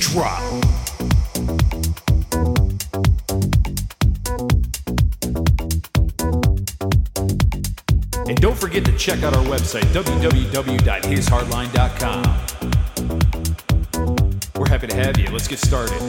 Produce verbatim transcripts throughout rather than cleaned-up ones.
Drop. And don't forget to check out our website, w w w dot his hardline dot com. We're happy to have you. Let's get started.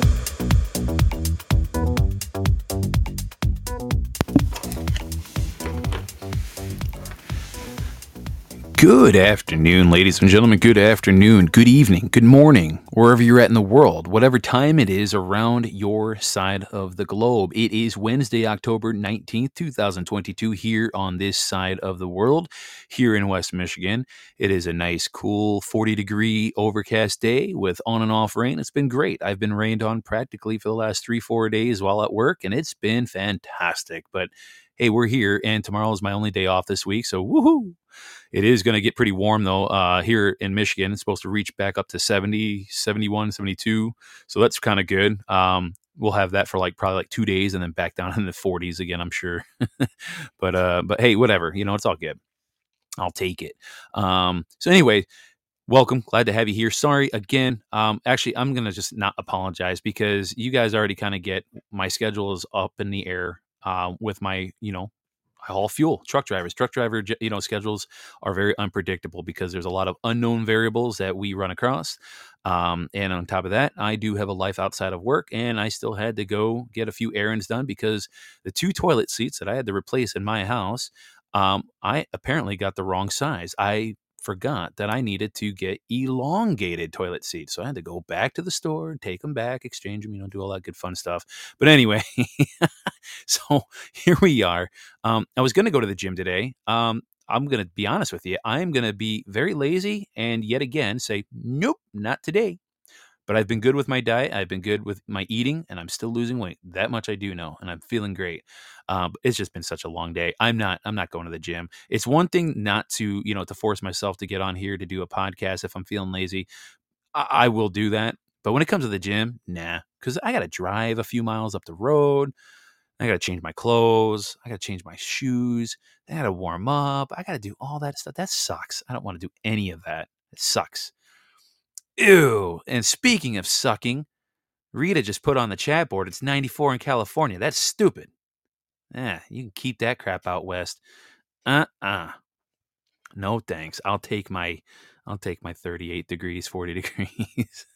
Good afternoon, ladies and gentlemen. Good afternoon, good evening, good morning, wherever you're at in the world, whatever time it is around your side of the globe. It is Wednesday, October nineteenth, twenty twenty-two, here on this side of the world, here in West Michigan. It is a nice, cool forty-degree overcast day with on and off rain. It's been great. I've been rained on practically for the last three, four days while at work, and it's been fantastic. But hey, we're here, and tomorrow is my only day off this week, so woohoo! It is going to get pretty warm, though, uh, here in Michigan. It's supposed to reach back up to seventy, seventy-one, seventy-two, so that's kind of good. Um, we'll have that for like probably like two days and then back down in the forties again, I'm sure. but uh, but hey, whatever. You know, it's all good. I'll take it. Um, so anyway, welcome. Glad to have you here. Sorry, again. Um, actually, I'm going to just not apologize because you guys already kind of get my schedule is up in the air uh, with my, you know, I haul fuel. Truck drivers, truck driver, you know, schedules are very unpredictable because there's a lot of unknown variables that we run across. Um, and on top of that, I do have a life outside of work, and I still had to go get a few errands done because the two toilet seats that I had to replace in my house, um, I apparently got the wrong size. I forgot that I needed to get elongated toilet seats. So I had to go back to the store and take them back, exchange them, you know, do all that good fun stuff. But anyway, so here we are. Um, I was going to go to the gym today. Um, I'm going to be honest with you. I'm going to be very lazy and yet again say, nope, not today. But I've been good with my diet. I've been good with my eating, and I'm still losing weight. That much I do know, and I'm feeling great. Um, it's just been such a long day. I'm not. I'm not going to the gym. It's one thing not to, you know, to force myself to get on here to do a podcast if I'm feeling lazy. I, I will do that. But when it comes to the gym, nah, because I got to drive a few miles up the road. I got to change my clothes. I got to change my shoes. I got to warm up. I got to do all that stuff. That sucks. I don't want to do any of that. It sucks. Ew. And speaking of sucking, Rita just put on the chat board, it's ninety-four in California. That's stupid. Yeah, you can keep that crap out west. Uh-uh. No thanks. I'll take my I'll take my thirty-eight degrees, forty degrees.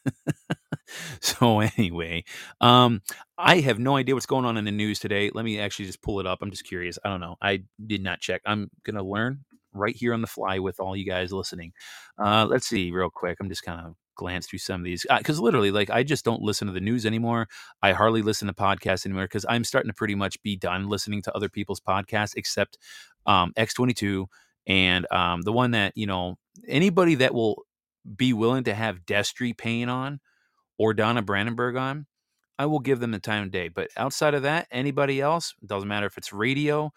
So anyway, um, I have no idea what's going on in the news today. Let me actually just pull it up. I'm just curious. I don't know. I did not check. I'm going to learn right here on the fly with all you guys listening. Uh, let's see real quick. I'm just kind of glance through some of these because uh, literally like I just don't listen to the news anymore. I hardly listen to podcasts anymore because I'm starting to pretty much be done listening to other people's podcasts except um, X twenty-two and um, the one that, you know, anybody that will be willing to have Destry Payne on or Donna Brandenburg on, I will give them the time of day. But outside of that, anybody else, doesn't matter if it's radio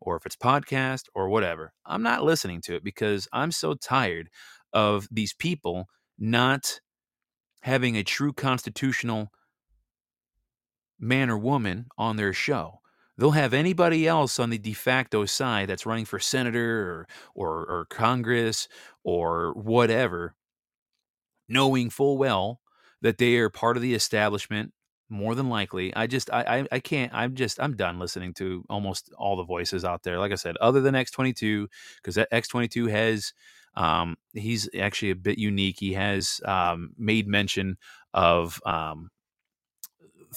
or if it's podcast or whatever, I'm not listening to it because I'm so tired of these people not having a true constitutional man or woman on their show. They'll have anybody else on the de facto side that's running for senator or, or, or Congress or whatever, knowing full well that they are part of the establishment, more than likely. I just, I, I, I can't, I'm just, I'm done listening to almost all the voices out there. Like I said, other than X twenty-two, because that X twenty-two has, Um, he's actually a bit unique. He has, um, made mention of, um,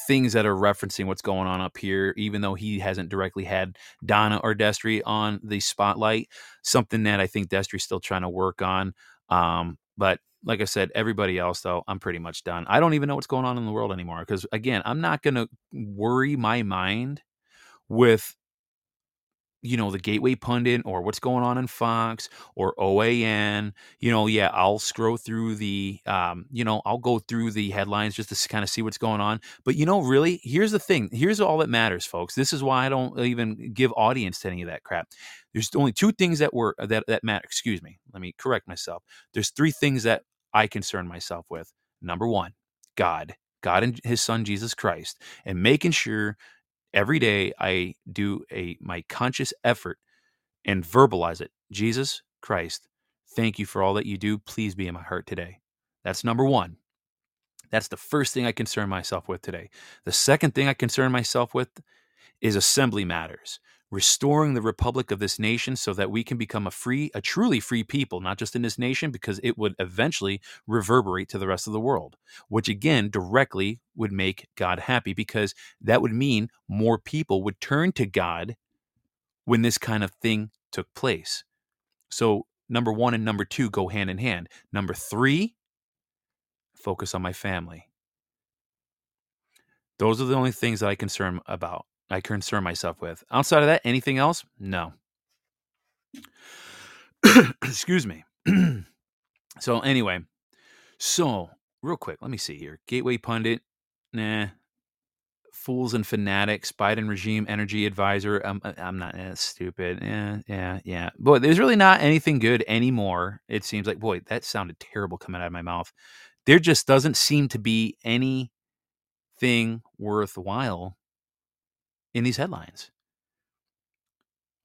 things that are referencing what's going on up here, even though he hasn't directly had Donna or Destry on the spotlight, something that I think Destry's still trying to work on. Um, but like I said, everybody else though, I'm pretty much done. I don't even know what's going on in the world anymore. Cause again, I'm not going to worry my mind with you know, the Gateway Pundit or what's going on in Fox or O A N, you know, yeah, I'll scroll through the, um, you know, I'll go through the headlines just to kind of see what's going on. But, you know, really, here's the thing. Here's all that matters, folks. This is why I don't even give audience to any of that crap. There's only two things that were that, that matter. Excuse me. Let me correct myself. There's three things that I concern myself with. Number one, God, God and his son, Jesus Christ, and making sure every day I do a my conscious effort and verbalize it. Jesus Christ, thank you for all that you do. Please be in my heart today. That's number one. That's the first thing I concern myself with today. The second thing I concern myself with is assembly matters. Restoring the republic of this nation so that we can become a free, a truly free people, not just in this nation, because it would eventually reverberate to the rest of the world, which again directly would make God happy, because that would mean more people would turn to God when this kind of thing took place. So number one and number two go hand in hand. Number three, focus on my family. Those are the only things that I concern about. I concern myself with. Outside of that, anything else? No. Excuse me. So anyway, so real quick, let me see here. Gateway Pundit, nah. Fools and Fanatics, Biden Regime Energy Advisor. Um, I'm not eh, stupid. Yeah, yeah, yeah. Boy, there's really not anything good anymore. It seems like, boy, that sounded terrible coming out of my mouth. There just doesn't seem to be anything worthwhile in these headlines.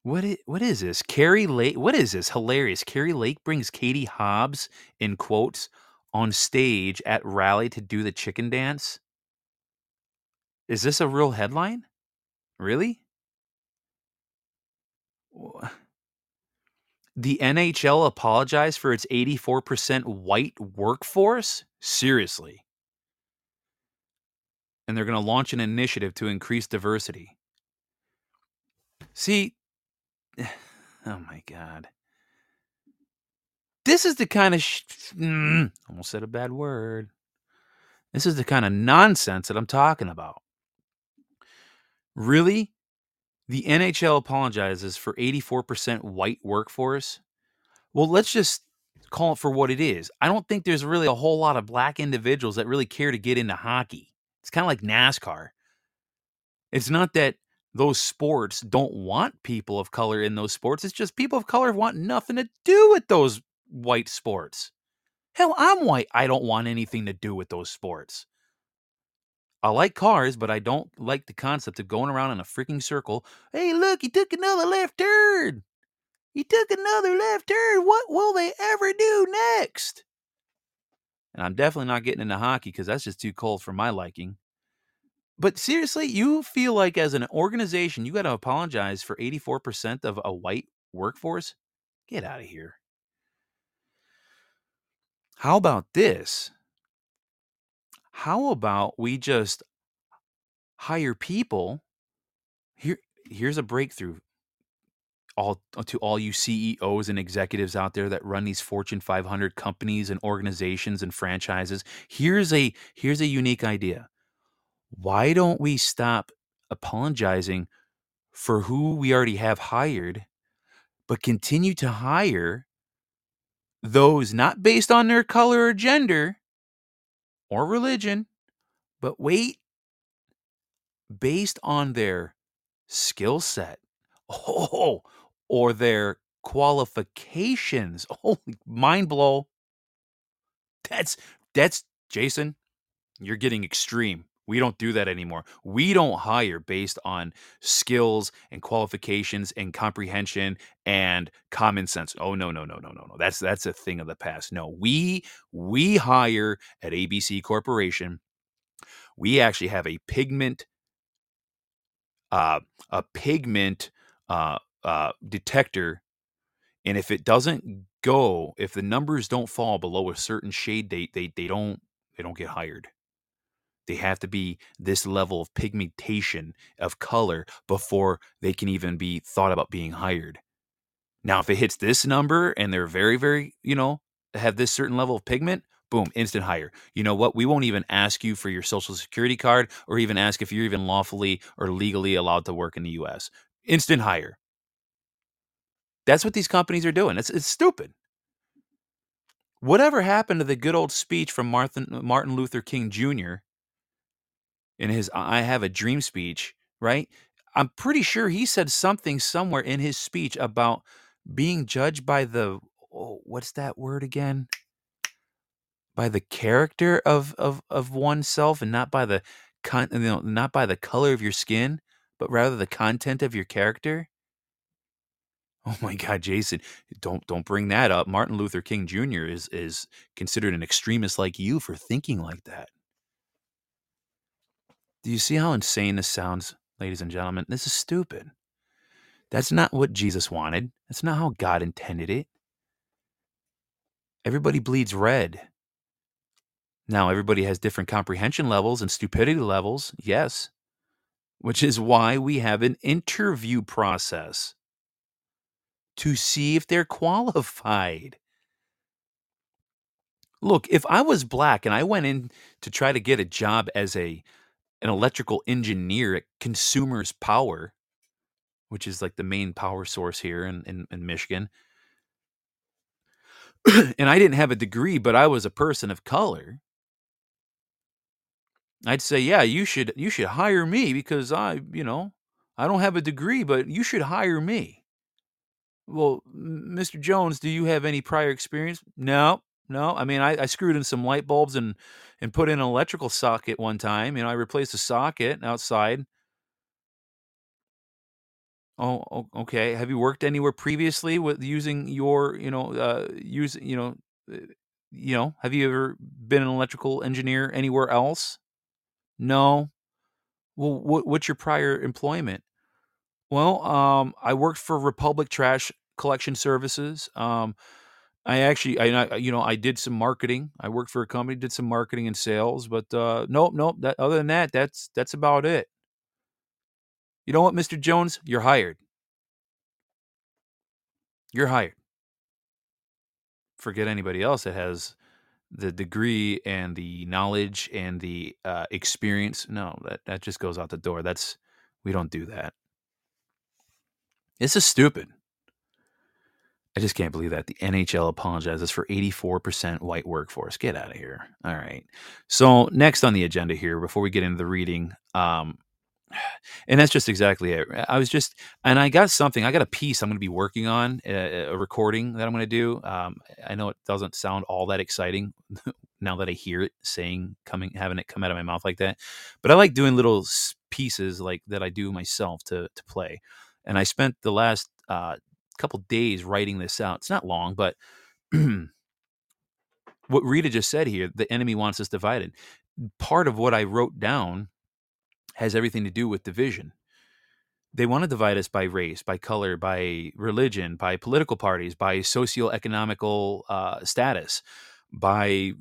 What is, what is this? Carrie Lake, what is this? Hilarious. Carrie Lake brings Katie Hobbs, in quotes, on stage at rally to do the chicken dance. Is this a real headline? Really? The N H L apologized for its eighty-four percent white workforce? Seriously. And they're going to launch an initiative to increase diversity. See, oh my God. This is the kind of, sh- mm, almost said a bad word. This is the kind of nonsense that I'm talking about. Really? The N H L apologizes for eighty-four percent white workforce? Well, let's just call it for what it is. I don't think there's really a whole lot of black individuals that really care to get into hockey. It's kind of like NASCAR. It's not that those sports don't want people of color in those sports. It's just people of color want nothing to do with those white sports. Hell, I'm white. I don't want anything to do with those sports. I like cars, but I don't like the concept of going around in a freaking circle. Hey, look, he took another left turn. He took another left turn. What will they ever do next? And I'm definitely not getting into hockey because that's just too cold for my liking. But seriously, you feel like as an organization, you got to apologize for eighty-four percent of a white workforce? Get out of here. How about this? How about we just hire people? Here, here's a breakthrough. All to all you C E Os and executives out there that run these Fortune five hundred companies and organizations and franchises, here's a here's a unique idea. Why don't we stop apologizing for who we already have hired, but continue to hire those not based on their color or gender or religion, but wait, based on their skill set. Oh, or their qualifications. Holy mind blow. That's, that's Jason, you're getting extreme. We don't do that anymore. We don't hire based on skills and qualifications and comprehension and common sense. Oh, no, no, no, no, no, no. That's, that's a thing of the past. No, we, we hire at A B C Corporation. We actually have a pigment, uh, a pigment, Uh, uh, detector, and if it doesn't go, if the numbers don't fall below a certain shade, they they they don't they don't get hired. They have to be this level of pigmentation of color before they can even be thought about being hired. Now, if it hits this number and they're very very you know have this certain level of pigment, boom, instant hire. You know what? We won't even ask you for your social security card or even ask if you're even lawfully or legally allowed to work in the U S Instant hire. That's what these companies are doing. It's it's stupid. Whatever happened to the good old speech from Martin, Martin Luther King Junior in his I Have a Dream speech, right? I'm pretty sure he said something somewhere in his speech about being judged by the, oh, what's that word again? By the character of, of, of oneself, and not by the con, you know, not by the color of your skin, but rather the content of your character. Oh my God, Jason, don't don't bring that up. Martin Luther King Junior is is considered an extremist like you for thinking like that. Do you see how insane this sounds, ladies and gentlemen? This is stupid. That's not what Jesus wanted. That's not how God intended it. Everybody bleeds red. Now, everybody has different comprehension levels and stupidity levels, yes, which is why we have an interview process to see if they're qualified. Look, if I was black and I went in to try to get a job as a an electrical engineer at Consumers Power, which is like the main power source here in, in, in Michigan, and I didn't have a degree, but I was a person of color, I'd say, yeah, you should you should hire me because I, you know, I don't have a degree, but you should hire me. Well, Mister Jones, do you have any prior experience? No, no. I mean, I, I screwed in some light bulbs and, and put in an electrical socket one time. You know, I replaced a socket outside. Oh, okay. Have you worked anywhere previously with using your, you know, uh, use, you know, you know, have you ever been an electrical engineer anywhere else? No. Well, what, what's your prior employment? Well, um, I worked for Republic Trash Collection Services. Um, I actually, I you know, I did some marketing. I worked for a company, did some marketing and sales. But uh, nope, nope. That, other than that, that's that's about it. You know what, Mister Jones, you're hired. You're hired. Forget anybody else that has the degree and the knowledge and the uh, experience. No, that that just goes out the door. That's we don't do that. This is stupid. I just can't believe that. The N H L apologizes for eighty-four percent white workforce. Get out of here. All right. So next on the agenda here, before we get into the reading, um, and that's just exactly it. I was just, and I got something, I got a piece I'm going to be working on, a, a recording that I'm going to do. Um, I know it doesn't sound all that exciting now that I hear it saying, coming, having it come out of my mouth like that. But I like doing little pieces like that I do myself to to play. And I spent the last uh, couple days writing this out. It's not long, but what Rita just said here, the enemy wants us divided. Part of what I wrote down has everything to do with division. They want to divide us by race, by color, by religion, by political parties, by socioeconomical uh, status, by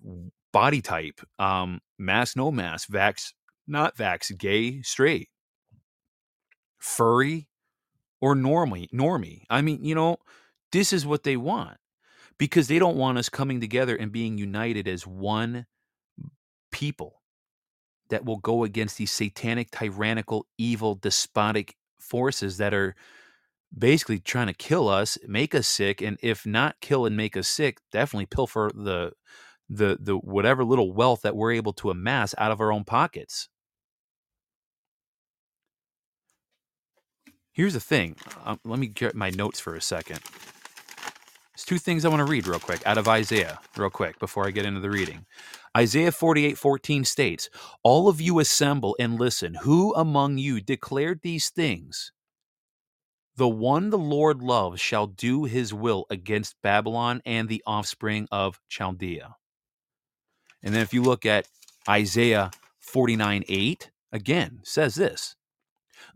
body type, um, mask, no mask, vax, not vax, gay, straight, furry, or normie, normie. I mean, you know, this is what they want because they don't want us coming together and being united as one people that will go against these satanic, tyrannical, evil, despotic forces that are basically trying to kill us, make us sick, and if not kill and make us sick, definitely pilfer the the the whatever little wealth that we're able to amass out of our own pockets. Here's the thing. Um, let me get my notes for a second. There's two things I want to read real quick out of Isaiah, real quick, before I get into the reading. Isaiah forty-eight fourteen states, "All of you assemble and listen. Who among you declared these things? The one the Lord loves shall do his will against Babylon and the offspring of Chaldea." And then if you look at Isaiah forty-nine eight, again, says this.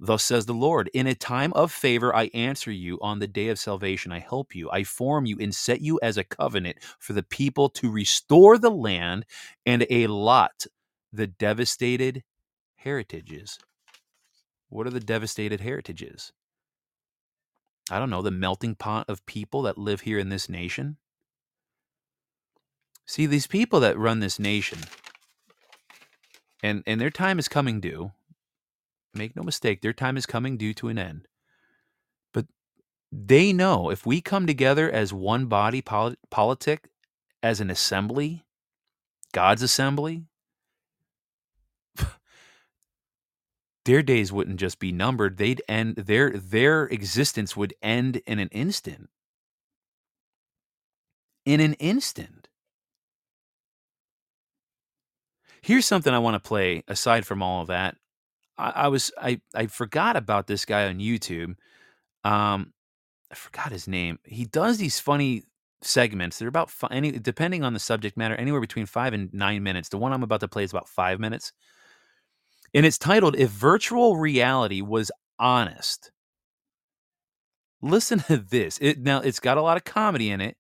"Thus says the Lord, in a time of favor I answer you, on the day of salvation I help you. I form you and set you as a covenant for the people to restore the land and allot the devastated heritages." What are the devastated heritages? I don't know, the melting pot of people that live here in this nation. See, these people that run this nation, and, and their time is coming due. Make no mistake, their time is coming due to an end. But They know if we come together as one body pol- politic, as an assembly, God's assembly, their days wouldn't just be numbered. They'd end their their existence would end in an instant. In an instant. Here's something I want to play. Aside from all of that, I, I was I I forgot about this guy on YouTube. Um, I forgot his name. He does these funny segments. They're about fi- any depending on the subject matter, anywhere between five and nine minutes. The one I'm about to play is about five minutes. And it's titled, If Virtual Reality Was Honest. Listen to this. It, now, it's got a lot of comedy in it,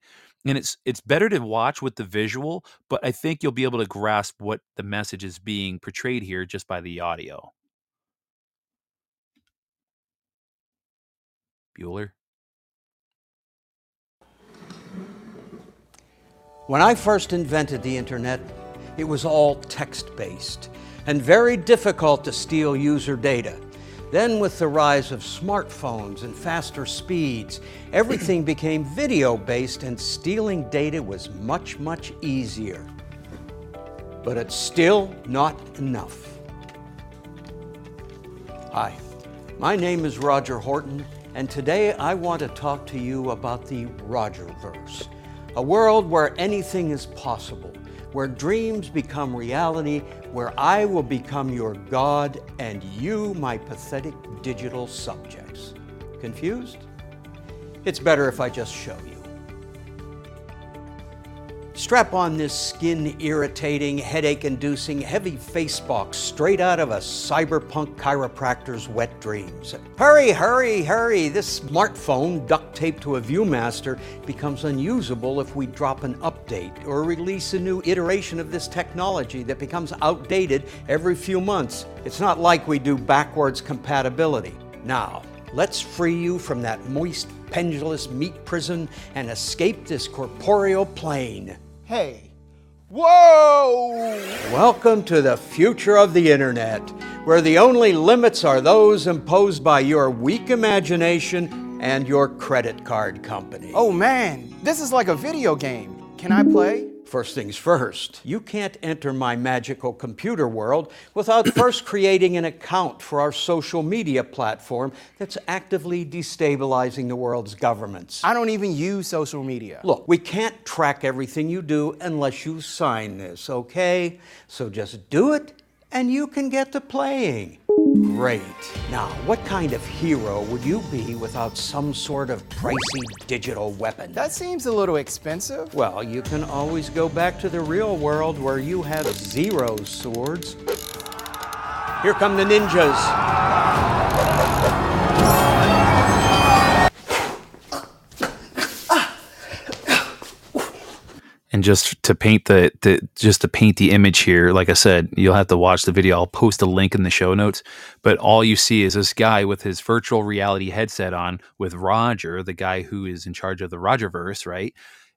and it's it's better to watch with the visual, but I think you'll be able to grasp what the message is being portrayed here just by the audio. Bueller? When I first invented the internet, it was all text-based and very difficult to steal user data. Then with the rise of smartphones and faster speeds, everything became video-based and stealing data was much, much easier. But it's still not enough. Hi, my name is Roger Horton, and today I want to talk to you about the Rogerverse, a world where anything is possible, where dreams become reality, where I will become your God and you my pathetic digital subjects. Confused? It's better if I just show you. Strap on this skin-irritating, headache-inducing, heavy face box straight out of a cyberpunk chiropractor's wet dreams. Hurry, hurry, hurry! This smartphone duct-taped to a ViewMaster becomes unusable if we drop an update or release a new iteration of this technology that becomes outdated every few months. It's not like we do backwards compatibility. Now, let's free you from that moist, pendulous meat prison and escape this corporeal plane. Hey. Whoa! Welcome to the future of the internet, where the only limits are those imposed by your weak imagination and your credit card company. Oh man, this is like a video game. Can I play? First things first, you can't enter my magical computer world without first creating an account for our social media platform that's actively destabilizing the world's governments. I don't even use social media. Look, we can't track everything you do unless you sign this, okay? So just do it and you can get to playing. Great. Now, what kind of hero would you be without some sort of pricey digital weapon? That seems a little expensive. Well, you can always go back to the real world where you have zero swords. Here come the ninjas. And just to paint the, the just to paint the image here, like I said, you'll have to watch the video. I'll post a link in the show notes. But all you see is this guy with his virtual reality headset on with Roger, the guy who is in charge of the Rogerverse, right?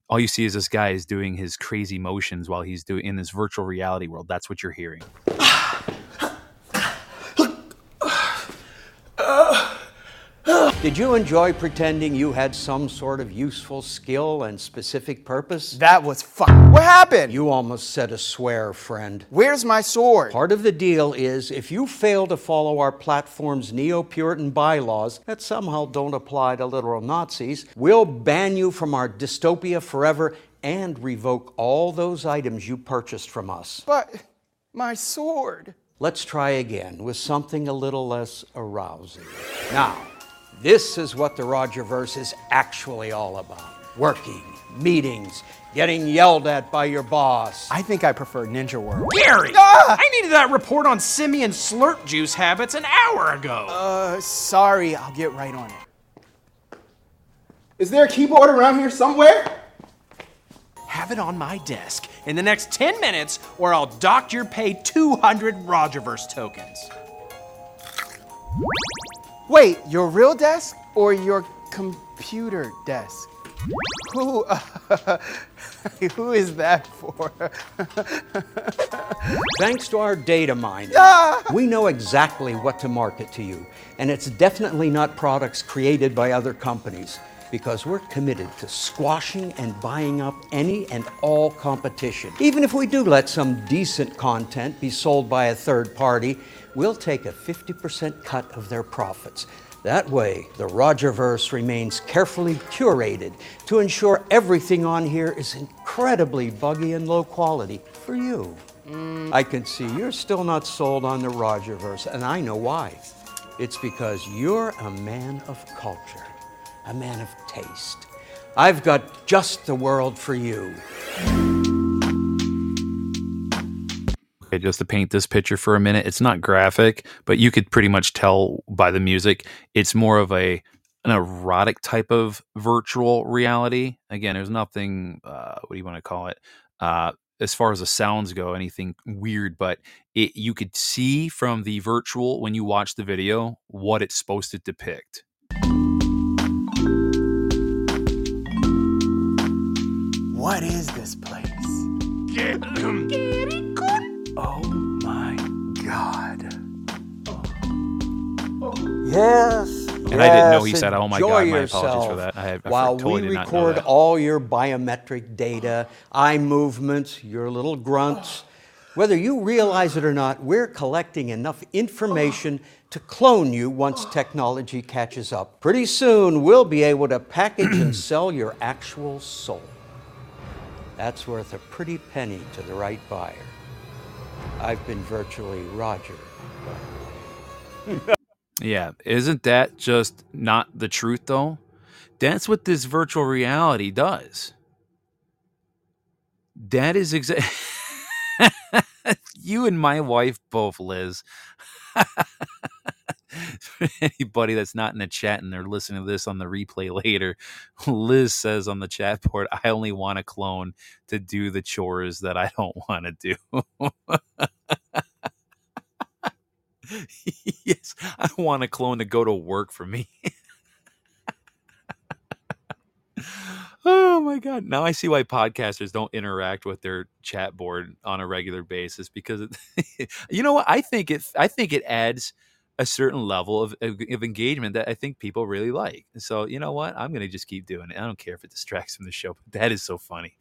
All you see is this guy is doing his crazy motions while he's doing in this virtual reality world. That's what you're hearing. Did you enjoy pretending you had some sort of useful skill and specific purpose? That was fucking. What happened? You almost said a swear, friend. Where's my sword? Part of the deal is if you fail to follow our platform's neo-Puritan bylaws that somehow don't apply to literal Nazis, we'll ban you from our dystopia forever and revoke all those items you purchased from us. But my sword. Let's try again with something a little less arousing. Now, this is what the Rogerverse is actually all about. Working, meetings, getting yelled at by your boss. I think I prefer Ninja World. Gary! Ah! I needed that report on simian slurp juice habits an hour ago. Uh, sorry, I'll get right on it. Is there a keyboard around here somewhere? Have it on my desk in the next ten minutes or I'll dock your pay two hundred Rogerverse tokens. Wait, your real desk or your computer desk? Who, uh, who is that for? Thanks to our data mining, ah! we know exactly what to market to you. And it's definitely not products created by other companies, because we're committed to squashing and buying up any and all competition. Even if we do let some decent content be sold by a third party, we'll take a fifty percent cut of their profits. That way, the Rogerverse remains carefully curated to ensure everything on here is incredibly buggy and low quality for you. Mm. I can see you're still not sold on the Rogerverse, and I know why. It's because you're a man of culture. A man of taste. I've got just the world for you. Okay, just to paint this picture for a minute, it's not graphic, but you could pretty much tell by the music. It's more of a an erotic type of virtual reality. Again, there's nothing, uh, what do you want to call it? Uh, as far as the sounds go, anything weird, but it, you could see from the virtual, when you watch the video, what it's supposed to depict. What is this place? Oh my God. Oh. Oh. Yes. And yes, I didn't know he said, oh my God, my apologies for that. I, I While totally we record all your biometric data, eye movements, your little grunts, whether you realize it or not, we're collecting enough information to clone you once technology catches up. Pretty soon, we'll be able to package and sell your actual soul. That's worth a pretty penny to the right buyer. I've been virtually Roger. Yeah, isn't that just not the truth, though? That's what this virtual reality does. That is exactly... You and my wife both, Liz. For anybody that's not in the chat and they're listening to this on the replay later, Liz says on the chat board, I only want a clone to do the chores that I don't want to do. Yes, I want a clone to go to work for me. Oh my God. Now I see why podcasters don't interact with their chat board on a regular basis, because it, you know what? I think it, I think it adds a certain level of, of, of engagement that I think people really like. And so, you know what? I'm going to just keep doing it. I don't care if it distracts from the show, but that is so funny.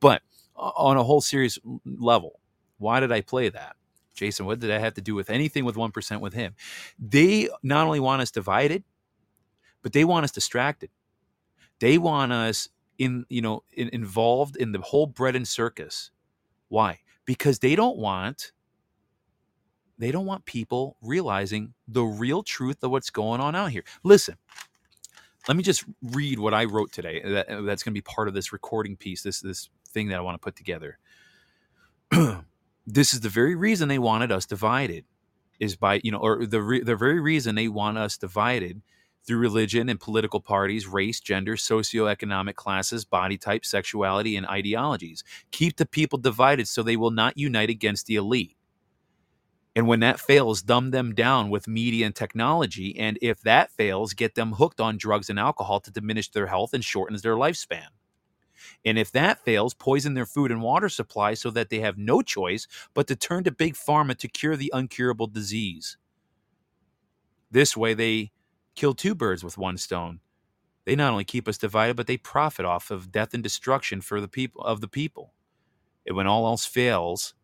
But on a whole serious level, why did I play that? Jason, what did that have to do with anything with one percent with him? They not only want us divided, but they want us distracted. They want us in, you know, in, involved in the whole bread and circus. Why? Because they don't want... They don't want people realizing the real truth of what's going on out here. Listen, let me just read what I wrote today. That, that's going to be part of this recording piece, this, this thing that I want to put together. This is the very reason they wanted us divided, is by, you know, or the, re- the very reason they want us divided through religion and political parties, race, gender, socioeconomic classes, body type, sexuality, and ideologies. Keep the people divided so they will not unite against the elite. And when that fails, dumb them down with media and technology. And if that fails, get them hooked on drugs and alcohol to diminish their health and shortens their lifespan. And if that fails, poison their food and water supply so that they have no choice but to turn to big pharma to cure the uncurable disease. This way, they kill two birds with one stone. They not only keep us divided, but they profit off of death and destruction for the people of the people. And when all else fails,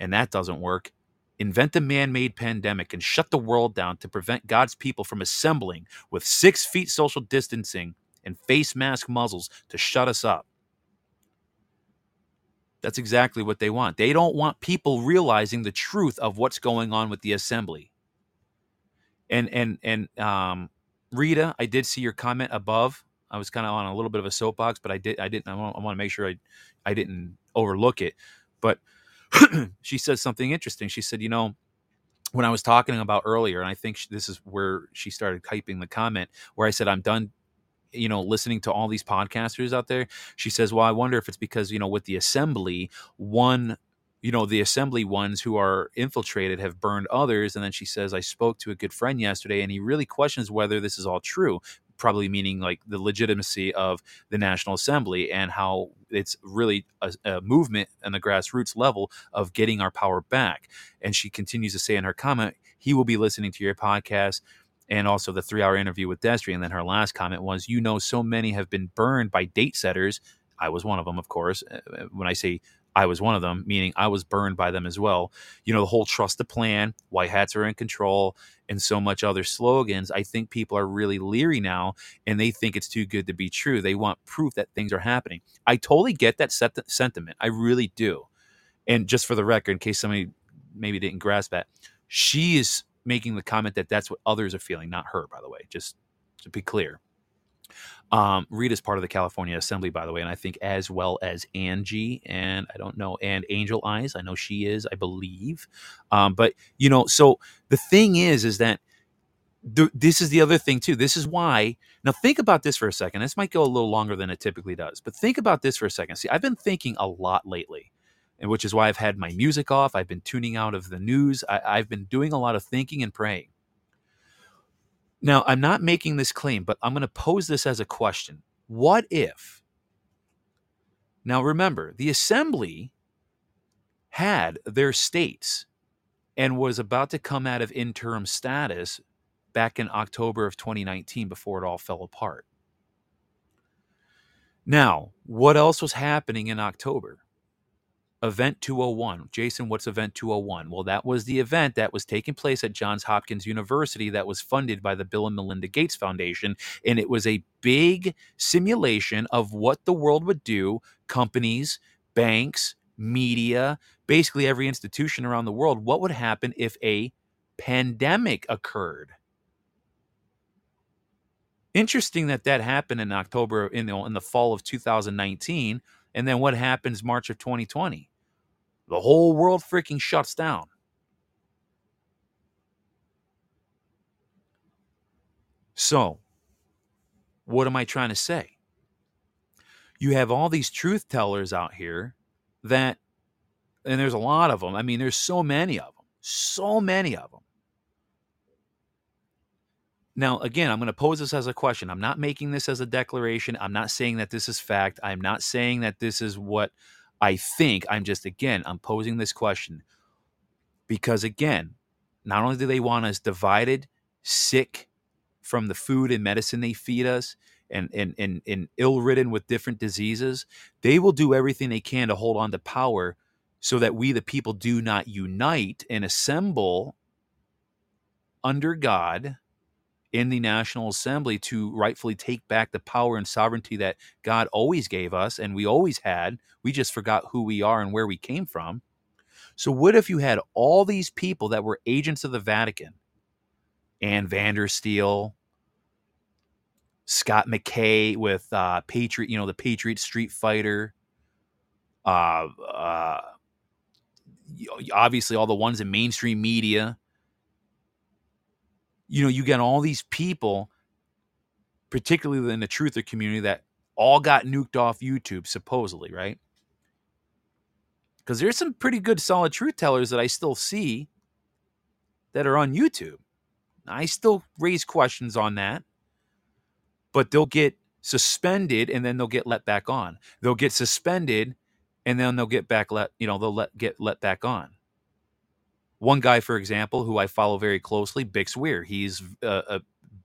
and that doesn't work, invent a man-made pandemic and shut the world down to prevent God's people from assembling with six feet social distancing and face mask muzzles to shut us up. That's exactly what they want. They don't want people realizing the truth of what's going on with the assembly. And and and um, Rita, I did see your comment above. I was kind of on a little bit of a soapbox, but I did I didn't I want, I want to make sure I I didn't overlook it, but. She says something interesting. She said, you know, when I was talking about earlier, and I think she, this is where she started typing the comment where I said, I'm done, you know, listening to all these podcasters out there. She says, well, I wonder if it's because, you know, with the assembly one, you know, the assembly ones who are infiltrated have burned others. And then she says, I spoke to a good friend yesterday and he really questions whether this is all true. probably meaning like the legitimacy of the National Assembly and how it's really a, a movement on the grassroots level of getting our power back. And she continues to say in her comment, he will be listening to your podcast and also the three-hour interview with Destry. And then her last comment was, you know, so many have been burned by date setters. I was one of them, of course. When I say I was one of them, meaning I was burned by them as well. You know, the whole trust the plan, white hats are in control, and so much other slogans. I think people are really leery now, and they think it's too good to be true. They want proof that things are happening. I totally get that set- sentiment. I really do. And just for the record, in case somebody maybe didn't grasp that, she is making the comment that that's what others are feeling, not her, by the way, just to be clear. Um, Rita's part of the California Assembly, by the way, and I think as well as Angie and I don't know, and Angel Eyes. I know she is, I believe. Um, but, you know, so the thing is, is that th- this is the other thing, too. This is why. Now, think about this for a second. This might go a little longer than it typically does, but think about this for a second. See, I've been thinking a lot lately, and which is why I've had my music off. I've been tuning out of the news. I- I've been doing a lot of thinking and praying. Now, I'm not making this claim, but I'm going to pose this as a question. What if? Now, remember, the Assembly had their states and was about to come out of interim status back in October of twenty nineteen before it all fell apart. Now, what else was happening in October? Event two oh one. Jason, what's Event two oh one? Well, that was the event that was taking place at Johns Hopkins University that was funded by the Bill and Melinda Gates Foundation. And it was a big simulation of what the world would do. Companies, banks, media, basically every institution around the world. What would happen if a pandemic occurred? Interesting that that happened in October, in the, in the fall of two thousand nineteen. And then what happens March of twenty twenty? The whole world freaking shuts down. So, what am I trying to say? You have all these truth tellers out here that, and there's a lot of them. I mean, there's so many of them, so many of them. Now, again, I'm going to pose this as a question. I'm not making this as a declaration. I'm not saying that this is fact. I'm not saying that this is what I think. I'm just, again, I'm posing this question because, again, not only do they want us divided, sick from the food and medicine they feed us and, and, and, and ill-ridden with different diseases, they will do everything they can to hold on to power so that we, the people, do not unite and assemble under God in the National Assembly to rightfully take back the power and sovereignty that God always gave us and we always had. We just forgot who we are and where we came from. So what if you had all these people that were agents of the Vatican? Anne Vandersteel, Scott McKay with uh, Patriot, you know, the Patriot Street Fighter. Uh, uh, obviously all the ones in mainstream media. You know, you get all these people, particularly in the truther community, that all got nuked off YouTube, supposedly, right? Because there's some pretty good, solid truth tellers that I still see that are on YouTube. I still raise questions on that, but they'll get suspended and then they'll get let back on. They'll get suspended and then they'll get back let, you know, they'll let get let back on. One guy, for example, who I follow very closely, Bix Weir, he's a, a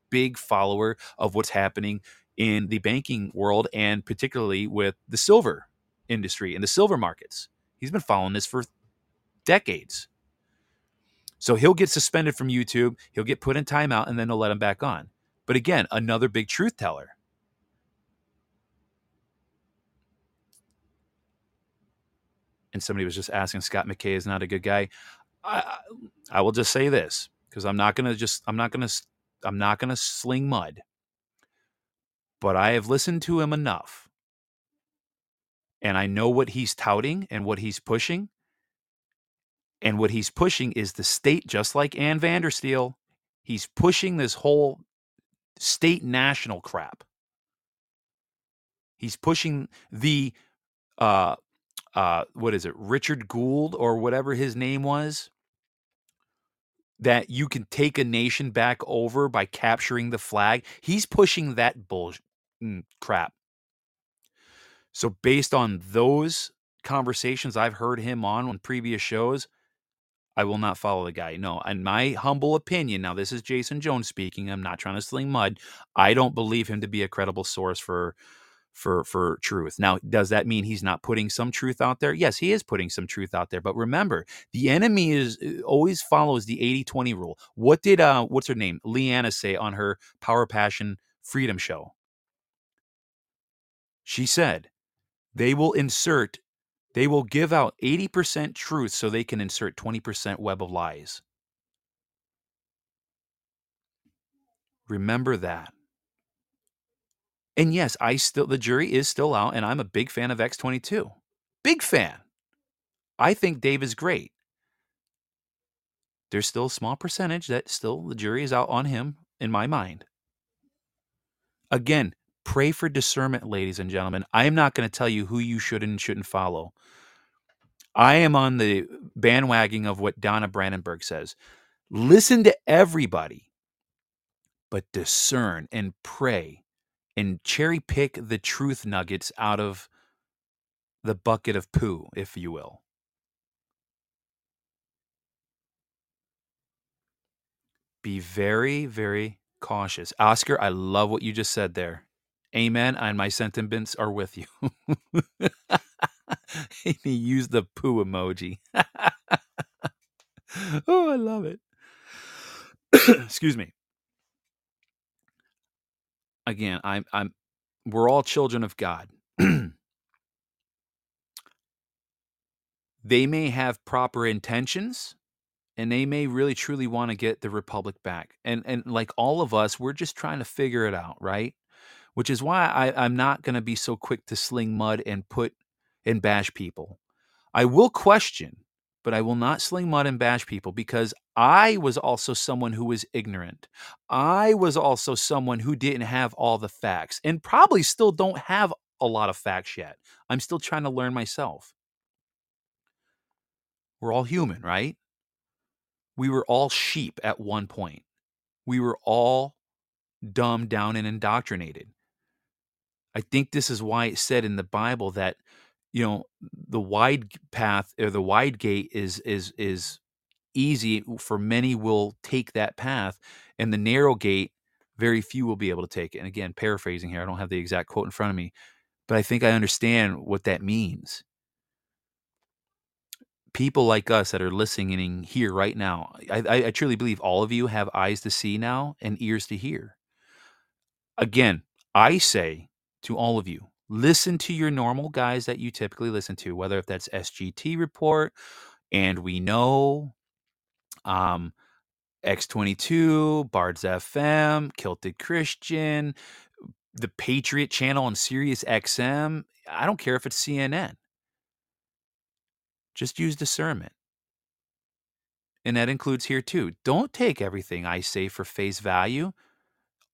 big follower of what's happening in the banking world and particularly with the silver industry and the silver markets. He's been following this for decades. So he'll get suspended from YouTube. He'll get put in timeout and then they'll let him back on. But again, another big truth teller. And somebody was just asking, Scott McKay is not a good guy. I, I will just say this because I'm not going to just, I'm not going to, I'm not going to sling mud, but I have listened to him enough and I know what he's touting and what he's pushing. And what he's pushing is the state, just like Anne Vandersteel. He's pushing this whole state national crap. He's pushing the, uh, uh, what is it? Richard Gould or whatever his name was. that you can take a nation back over by capturing the flag. He's pushing that bull mm, crap. So based on those conversations I've heard him on on previous shows, I will not follow the guy. No, in my humble opinion, now this is Jason Jones speaking, I'm not trying to sling mud, I don't believe him to be a credible source for for for truth. Now, does that mean he's not putting some truth out there? Yes, he is putting some truth out there. But remember, the enemy is always follows the eighty-twenty rule. What did, uh, what's her name, Leanna, say on her Power Passion Freedom show? She said, they will insert They will give out eighty percent truth so they can insert twenty percent web of lies. Remember that. And yes, I still the jury is still out, and I'm a big fan of X twenty-two. Big fan. I think Dave is great. There's still a small percentage that still the jury is out on him in my mind. Again, pray for discernment, ladies and gentlemen. I am not going to tell you who you should and shouldn't follow. I am on the bandwagon of what Donna Brandenburg says. Listen to everybody, but discern and pray and cherry pick the truth nuggets out of the bucket of poo, if you will. Be very, very cautious. Oscar, I love what you just said there. Amen, and my sentiments are with you. He used the poo emoji. Oh, I love it. Excuse me. Again, I'm. I'm. We're all children of God. They may have proper intentions, and they may really truly want to get the Republic back. And and like all of us, we're just trying to figure it out, right? Which is why I, I'm not going to be so quick to sling mud and put and bash people. I will question, but I will not sling mud and bash people, because I was also someone who was ignorant. I was also someone who didn't have all the facts, and probably still don't have a lot of facts yet. I'm still trying to learn myself. We're all human, right? We were all sheep at one point. We were all dumbed down and indoctrinated. I think this is why it said in the Bible that, you know, the wide path or the wide gate is is is easy, for many will take that path, and the narrow gate, very few will be able to take it. And again, paraphrasing here, I don't have the exact quote in front of me, but I think I understand what that means. People like us that are listening here right now, I, I truly believe all of you have eyes to see now and ears to hear. Again, I say to all of you, listen to your normal guys that you typically listen to, whether if that's S G T report, and we know, um, X twenty-two, Bards F M, Kilted Christian, the Patriot Channel on Sirius X M. I don't care if it's C N N. Just use discernment. And that includes here too. Don't take everything I say for face value.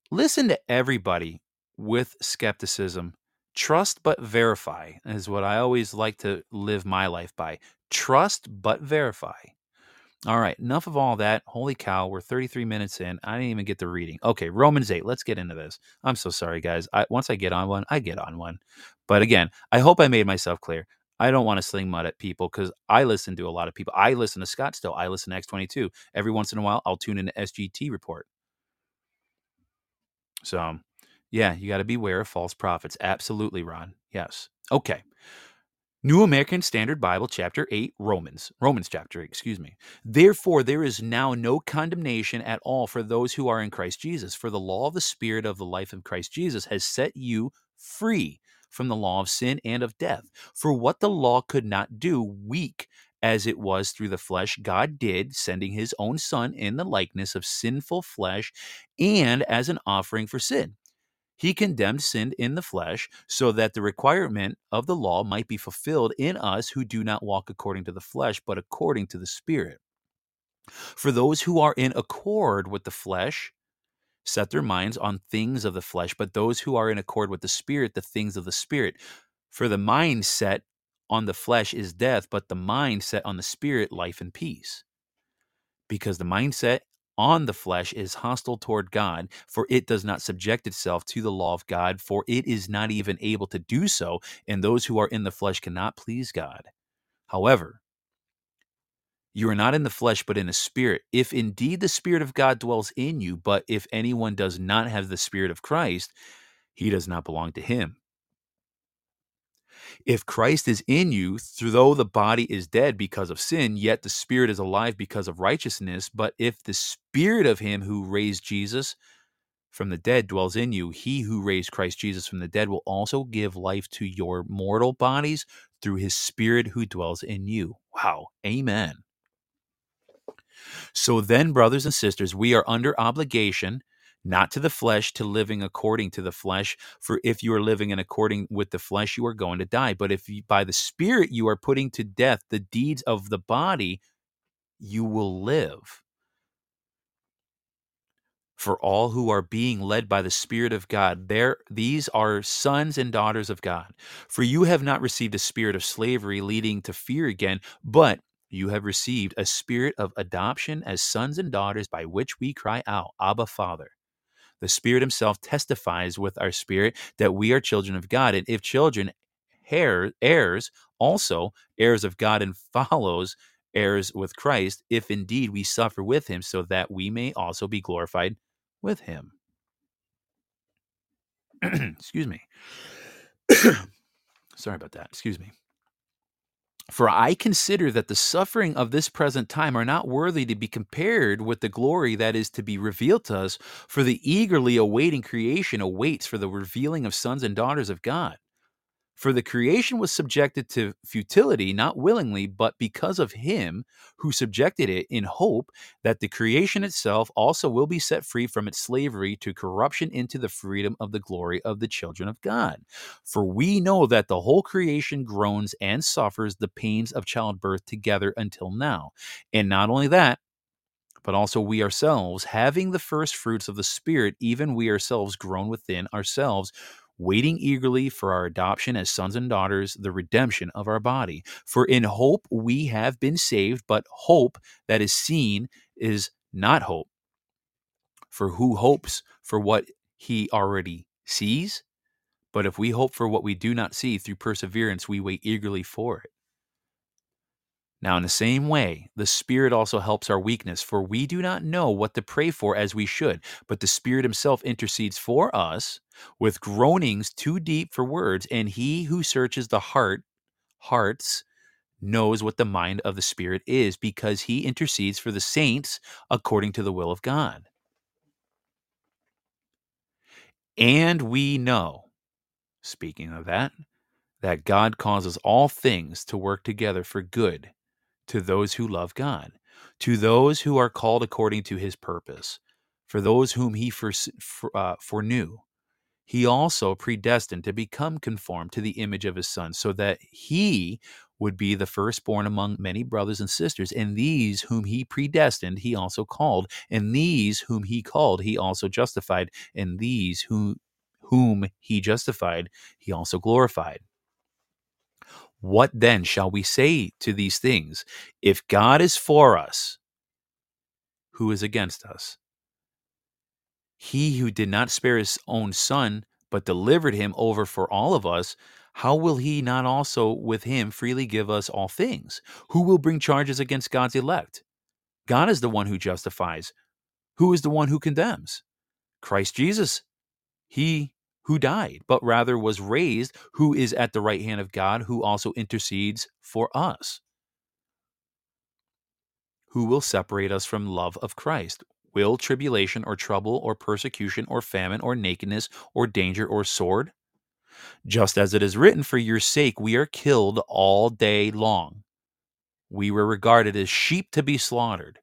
Listen to everybody with skepticism. Trust but verify is what I always like to live my life by. Trust but verify. All right, enough of all that. Holy cow, we're thirty-three minutes in. I didn't even get the reading. Okay, Romans eight. Let's get into this. I'm so sorry, guys. I, once I get on one, I get on one. But again, I hope I made myself clear. I don't want to sling mud at people because I listen to a lot of people. I listen to Scott still. I listen to X twenty-two. Every once in a while, I'll tune in to S G T report. So, yeah, you got to beware of false prophets. Absolutely, Ron. Yes. Okay. New American Standard Bible, chapter eight, Romans. Romans chapter eight, excuse me. Therefore, there is now no condemnation at all for those who are in Christ Jesus. For the law of the Spirit of the life of Christ Jesus has set you free from the law of sin and of death. For what the law could not do, weak as it was through the flesh, God did, sending his own Son in the likeness of sinful flesh and as an offering for sin. He condemned sin in the flesh so that the requirement of the law might be fulfilled in us who do not walk according to the flesh, but according to the Spirit. For those who are in accord with the flesh set their minds on things of the flesh, but those who are in accord with the Spirit, the things of the Spirit. For the mind set on the flesh is death, but the mind set on the Spirit, life and peace. because the mindset on the flesh is hostile toward God, for it does not subject itself to the law of God, for it is not even able to do so, and those who are in the flesh cannot please God. However, you are not in the flesh, but in the spirit, if indeed the Spirit of God dwells in you. But if anyone does not have the Spirit of Christ, he does not belong to him. If Christ is in you, though the body is dead because of sin, yet the Spirit is alive because of righteousness. But if the Spirit of him who raised Jesus from the dead dwells in you, he who raised Christ Jesus from the dead will also give life to your mortal bodies through his Spirit who dwells in you. Wow. Amen. So then, brothers and sisters, we are under obligation, not to the flesh, to living according to the flesh. For if you are living in according with the flesh, you are going to die. But if you, by the Spirit you are putting to death the deeds of the body, you will live. For all who are being led by the Spirit of God, there these are sons and daughters of God. For you have not received a spirit of slavery leading to fear again, but you have received a spirit of adoption as sons and daughters, by which we cry out, Abba, Father. The Spirit himself testifies with our spirit that we are children of God, and if children, heirs, also heirs of God, and fellow heirs with Christ, if indeed we suffer with him, so that we may also be glorified with him. Excuse me. Sorry about that. Excuse me. For I consider that the suffering of this present time are not worthy to be compared with the glory that is to be revealed to us, for the eagerly awaiting creation awaits for the revealing of sons and daughters of God. For the creation was subjected to futility, not willingly, but because of him who subjected it, in hope that the creation itself also will be set free from its slavery to corruption into the freedom of the glory of the children of God. For we know that the whole creation groans and suffers the pains of childbirth together until now. And not only that, but also we ourselves, having the first fruits of the Spirit, even we ourselves groan within ourselves, waiting eagerly for our adoption as sons and daughters, the redemption of our body. For in hope we have been saved, but hope that is seen is not hope. For who hopes for what he already sees? But if we hope for what we do not see, through perseverance we wait eagerly for it. Now, in the same way, the Spirit also helps our weakness, for we do not know what to pray for as we should, but the Spirit himself intercedes for us with groanings too deep for words, and he who searches the heart, hearts knows what the mind of the Spirit is, because he intercedes for the saints according to the will of God. And we know, speaking of that, that God causes all things to work together for good, to those who love God, to those who are called according to his purpose, for those whom he foresaw, foreknew. He also predestined to become conformed to the image of his Son, so that he would be the firstborn among many brothers and sisters. And these whom he predestined, he also called. And these whom he called, he also justified. And these who, whom he justified, he also glorified. What then shall we say to these things? If God is for us, who is against us? He who did not spare his own Son, but delivered him over for all of us, how will he not also with him freely give us all things? Who will bring charges against God's elect? God is the one who justifies. Who is the one who condemns? Christ Jesus, he who died, but rather was raised, who is at the right hand of God, who also intercedes for us. Who will separate us from love of Christ? Will tribulation, or trouble, or persecution, or famine, or nakedness, or danger, or sword? Just as it is written, for your sake we are killed all day long. We were regarded as sheep to be slaughtered.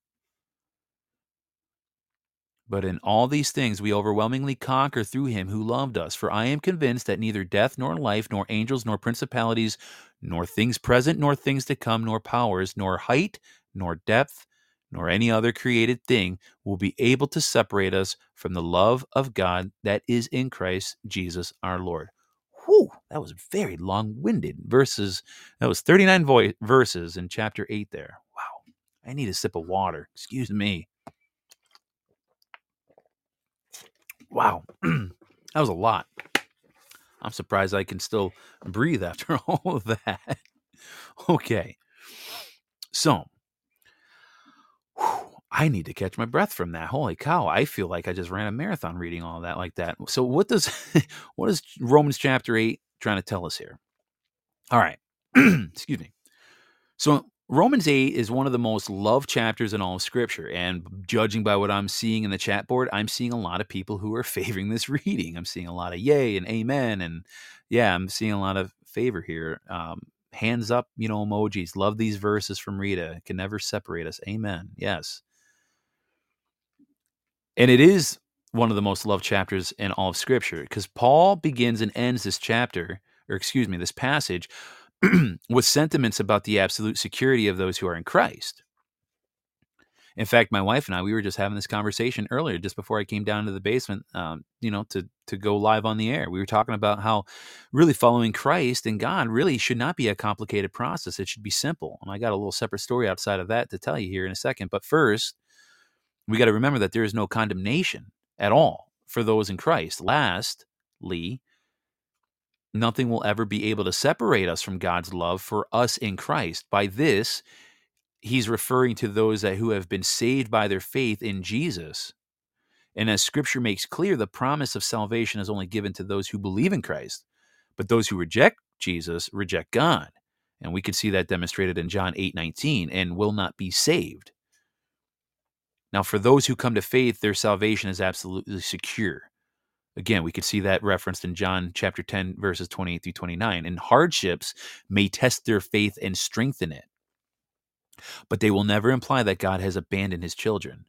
But in all these things we overwhelmingly conquer through him who loved us. For I am convinced that neither death, nor life, nor angels, nor principalities, nor things present, nor things to come, nor powers, nor height, nor depth, nor any other created thing will be able to separate us from the love of God that is in Christ Jesus our Lord. Whew, that was very long-winded verses. That was thirty-nine vo- verses in chapter eight there. Wow. I need a sip of water. Excuse me. Wow. That was a lot. I'm surprised I can still breathe after all of that. Okay. So, whew, I need to catch my breath from that. Holy cow. I feel like I just ran a marathon reading all that like that. So what does, what is Romans chapter eight trying to tell us here? All right. Excuse me. So Romans eight is one of the most loved chapters in all of Scripture, and judging by what I'm seeing in the chat board, I'm seeing a lot of people who are favoring this reading. I'm seeing a lot of yay and amen, and yeah, I'm seeing a lot of favor here. Um, hands up, you know, emojis. Love these verses from Rita. Can never separate us. Amen. Yes. And it is one of the most loved chapters in all of Scripture because Paul begins and ends this chapter, or excuse me, this passage, with sentiments about the absolute security of those who are in Christ. In fact, my wife and I, we were just having this conversation earlier, just before I came down to the basement, um, you know, to, to go live on the air. We were talking about how really following Christ and God really should not be a complicated process. It should be simple. And I got a little separate story outside of that to tell you here in a second. But first, we got to remember that there is no condemnation at all for those in Christ. Lastly, nothing will ever be able to separate us from God's love for us in Christ. By this, he's referring to those that who have been saved by their faith in Jesus. And as Scripture makes clear, the promise of salvation is only given to those who believe in Christ. But those who reject Jesus reject God. And we could see that demonstrated in John eight nineteen, and will not be saved. Now, for those who come to faith, their salvation is absolutely secure. Again, we could see that referenced in John chapter ten, verses twenty-eight through twenty-nine. And hardships may test their faith and strengthen it, but they will never imply that God has abandoned his children.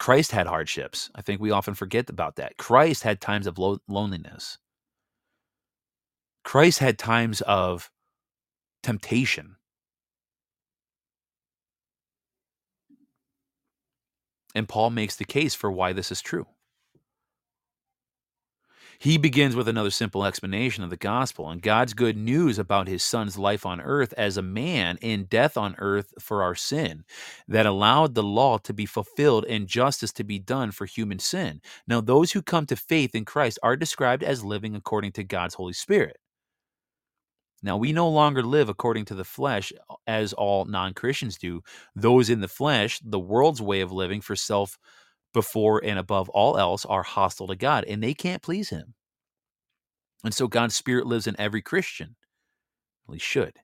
Christ had hardships. I think we often forget about that. Christ had times of lo- loneliness. Christ had times of temptation. And Paul makes the case for why this is true. He begins with another simple explanation of the gospel and God's good news about his son's life on earth as a man and death on earth for our sin that allowed the law to be fulfilled and justice to be done for human sin. Now, those who come to faith in Christ are described as living according to God's Holy Spirit. Now, we no longer live according to the flesh as all non-Christians do. Those in the flesh, the world's way of living for self before and above all else, are hostile to God, and they can't please him. And so God's Spirit lives in every Christian. Well, he should.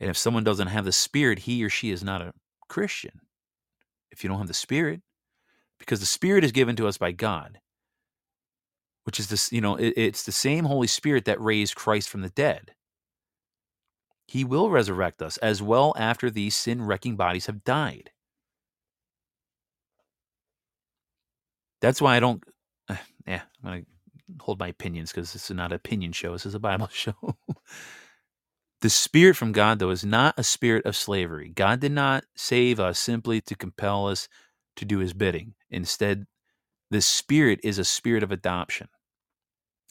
And if someone doesn't have the Spirit, he or she is not a Christian. If you don't have the Spirit, because the Spirit is given to us by God, which is this, you know, it, it's the same Holy Spirit that raised Christ from the dead. He will resurrect us as well after these sin-wrecking bodies have died. That's why I don't, uh, yeah, I'm going to hold my opinions because this is not an opinion show. This is a Bible show. The Spirit from God, though, is not a spirit of slavery. God did not save us simply to compel us to do his bidding. Instead, the Spirit is a spirit of adoption.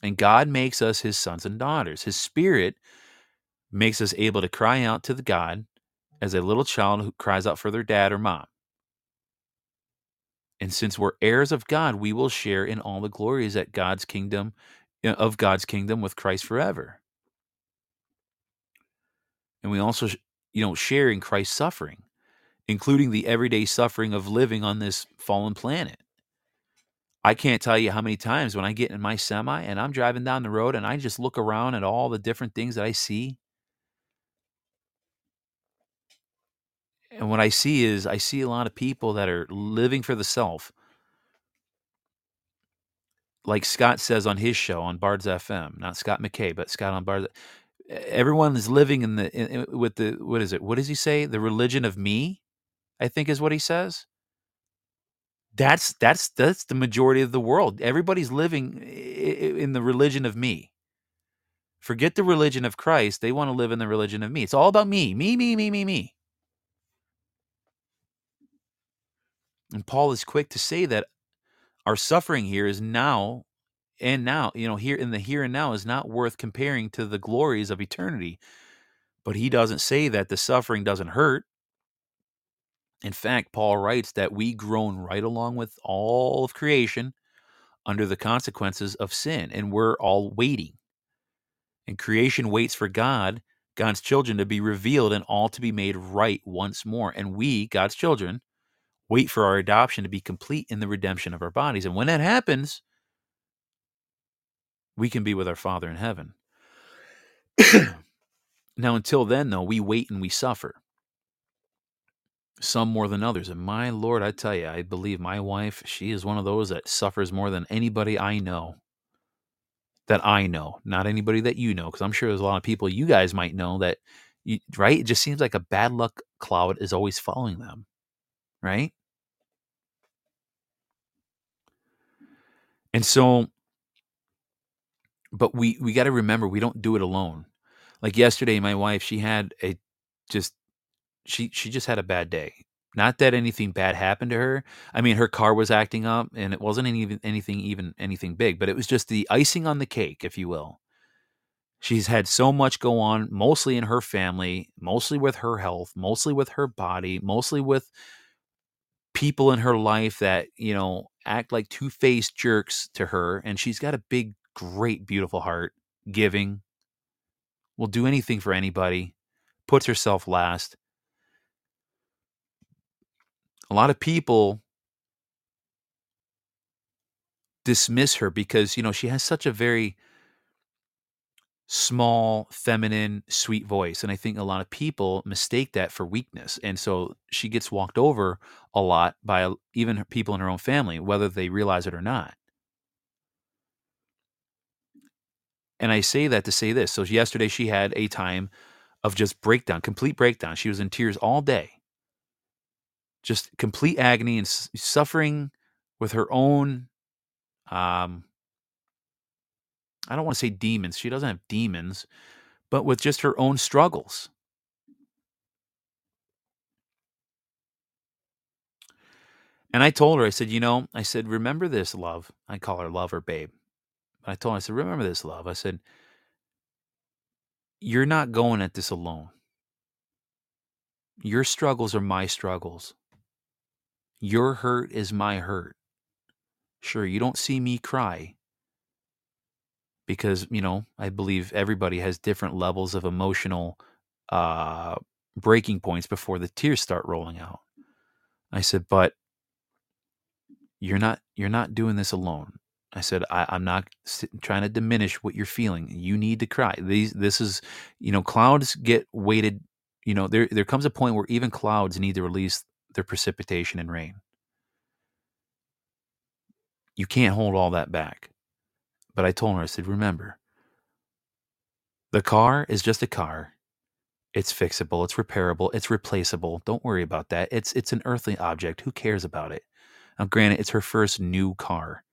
And God makes us his sons and daughters. His Spirit makes us able to cry out to the God as a little child who cries out for their dad or mom. And since we're heirs of God, we will share in all the glories at God's kingdom, of God's kingdom with Christ forever. And we also, you know, share in Christ's suffering, including the everyday suffering of living on this fallen planet. I can't tell you how many times when I get in my semi and I'm driving down the road and I just look around at all the different things that I see. And what I see is I see a lot of people that are living for the self. Like Scott says on his show on Bards F M, not Scott McKay, but Scott on Bards. Everyone is living in the in, with the, what is it? What does he say? The religion of me, I think is what he says. That's that's that's the majority of the world. Everybody's living in the religion of me. Forget the religion of Christ. They want to live in the religion of me. It's all about me, me, me, me, me, me. And Paul is quick to say that our suffering here is now and now, you know, here in the here and now is not worth comparing to the glories of eternity. But he doesn't say that the suffering doesn't hurt. In fact, Paul writes that we groan right along with all of creation under the consequences of sin, and we're all waiting. And creation waits for God, God's children, to be revealed and all to be made right once more. And we, God's children, wait for our adoption to be complete in the redemption of our bodies. And when that happens, we can be with our Father in heaven. Now, until then, though, we wait and we suffer. Some more than others. And my Lord, I tell you, I believe my wife, she is one of those that suffers more than anybody I know. That I know, not anybody that you know, because I'm sure there's a lot of people you guys might know that, you, right? It just seems like a bad luck cloud is always following them, right? And so, but we, we got to remember, we don't do it alone. Like yesterday, my wife, she had a just, she she just had a bad day. Not that anything bad happened to her. I mean, her car was acting up, and it wasn't any, anything even anything big, but it was just the icing on the cake, if you will. She's had so much go on, mostly in her family, mostly with her health, mostly with her body, mostly with people in her life that, you know, act like two-faced jerks to her. And she's got a big, great, beautiful heart, giving, will do anything for anybody, puts herself last. A lot of people dismiss her because, you know, she has such a very small, feminine, sweet voice. And I think a lot of people mistake that for weakness. And so she gets walked over a lot by even people in her own family, whether they realize it or not. And I say that to say this. So yesterday she had a time of just breakdown, complete breakdown. She was in tears all day. Just complete agony and suffering with her own, um, I don't want to say demons. She doesn't have demons, but with just her own struggles. And I told her, I said, you know, I said, remember this, love. I call her love or babe. I told her, I said, remember this, love. I said, you're not going at this alone. Your struggles are my struggles. Your hurt is my hurt. Sure, you don't see me cry because, you know, I believe everybody has different levels of emotional uh, breaking points before the tears start rolling out. I said, but you're not you're not doing this alone. I said, I, I'm not trying to diminish what you're feeling. You need to cry. These, this is, you know, clouds get weighted. You know, there there comes a point where even clouds need to release their precipitation and rain. You can't hold all that back. But I told her, I said, remember, the car is just a car. It's fixable. It's repairable. It's replaceable. Don't worry about that. It's it's an earthly object. Who cares about it? Now, granted, it's her first new car.